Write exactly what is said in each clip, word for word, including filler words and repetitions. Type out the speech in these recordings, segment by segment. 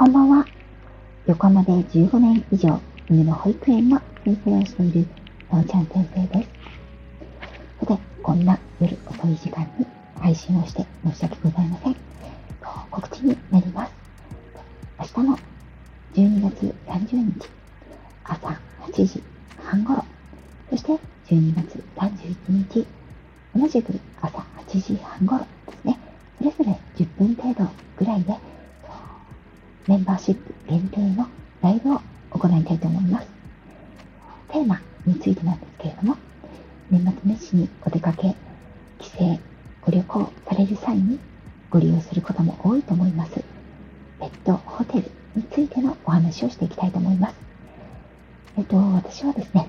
こんばんは。横浜でじゅうごねん以上、犬の保育園の先生をしているなおちゃん先生です。さて、こんな夜遅い時間に配信をして申し訳ございません。告知になります。明日のじゅうにがつさんじゅうにち、朝はちじはんごろ、そしてじゅうにがつさんじゅういちにち、同じく朝はちじはんごろですね、それぞれじゅっぷん程度ぐらいで、メンバーシップ限定のライブを行いたいと思います。テーマについてなんですけれども、年末年始にお出かけ、帰省、ご旅行される際にご利用することも多いと思いますペットホテルについてのお話をしていきたいと思います。えっと、私はですね、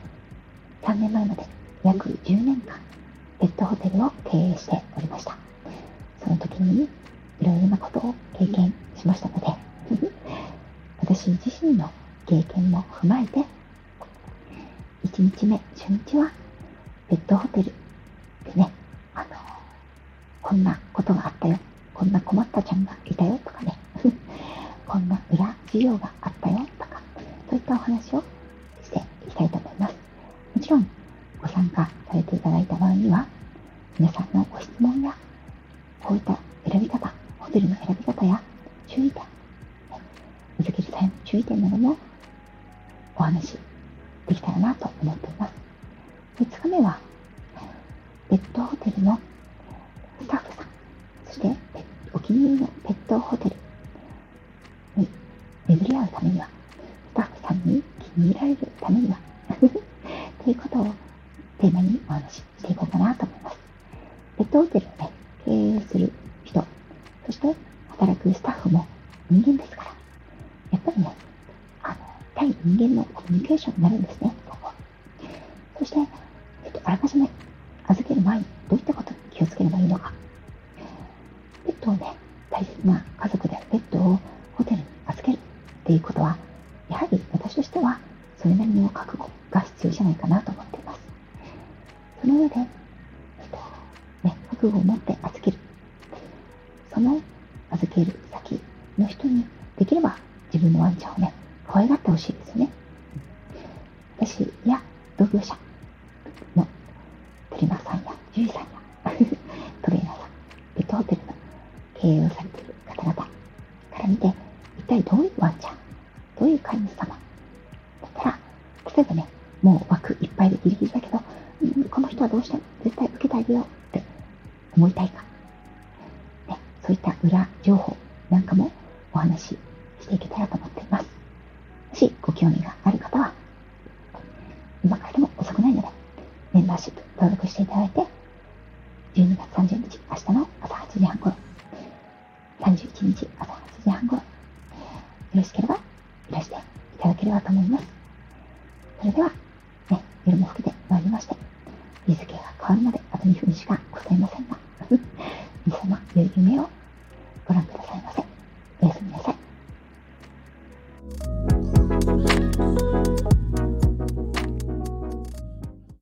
さんねんまえまで約じゅうねんかんペットホテルを経営しておりました。その時にいろいろなことを経験しましたので、私自身の経験も踏まえて、いちにちめ、初日はペットホテルでね、あのこんなことがあったよ、こんな困ったちゃんがいたよとかねこんな裏事情があったよとか、そういったお話をしていきたいと思います。もちろんご参加されていただいた場合には、皆さんのご質問やこういった選び方、ホテルの選び方や注意点、預ける際の注意点などもお話できたらなと思っています。ふつかめはペットホテルのスタッフさん、そしてお気に入りのペットホテルに巡り合うためには、スタッフさんに気に入られるためにはということをテーマにお話ししていこうかなと思います。ペットホテルを、ね、経営する人、そして働くスタッフも人間ですから、やっぱりね、あの対人間のコミュニケーションになるんですね、ここ。そして、えっと、あらかじめ預ける前にどういったことに気をつければいいのか。ペットをね、大切な家族であるペットをホテルに預けるっていうことは、やはり私としてはそれなりの覚悟が必要じゃないかなと思っています。その上で、えっとね、覚悟を持って預ける。その預ける先の人にできれば自分のワンちゃんをね、可愛がってほしいですよね。私や同業者のトリマーさんや獣医さんやトレーナーさん、ペットホテルの経営をされている方々から見て、一体どういうワンちゃん、どういう飼い主様だったら、例えばね、もう枠いっぱいでギリギリだけど、うん、この人はどうしても絶対受けてあげようって思いたいか、ね、そういった裏情報なんかもお話ししていけたらと思っています。もしご興味がある方は、今からでも遅くないのでメンバーシップ登録していただいて、じゅうにがつさんじゅうにち明日の朝はちじはんごろ、さんじゅういちにち朝はちじはんごろ、よろしければいらしていただければと思います。それでは、ね、夜も更けてまいりまして、日付が変わるまであとにふんしかございませんが皆様、良い夢を。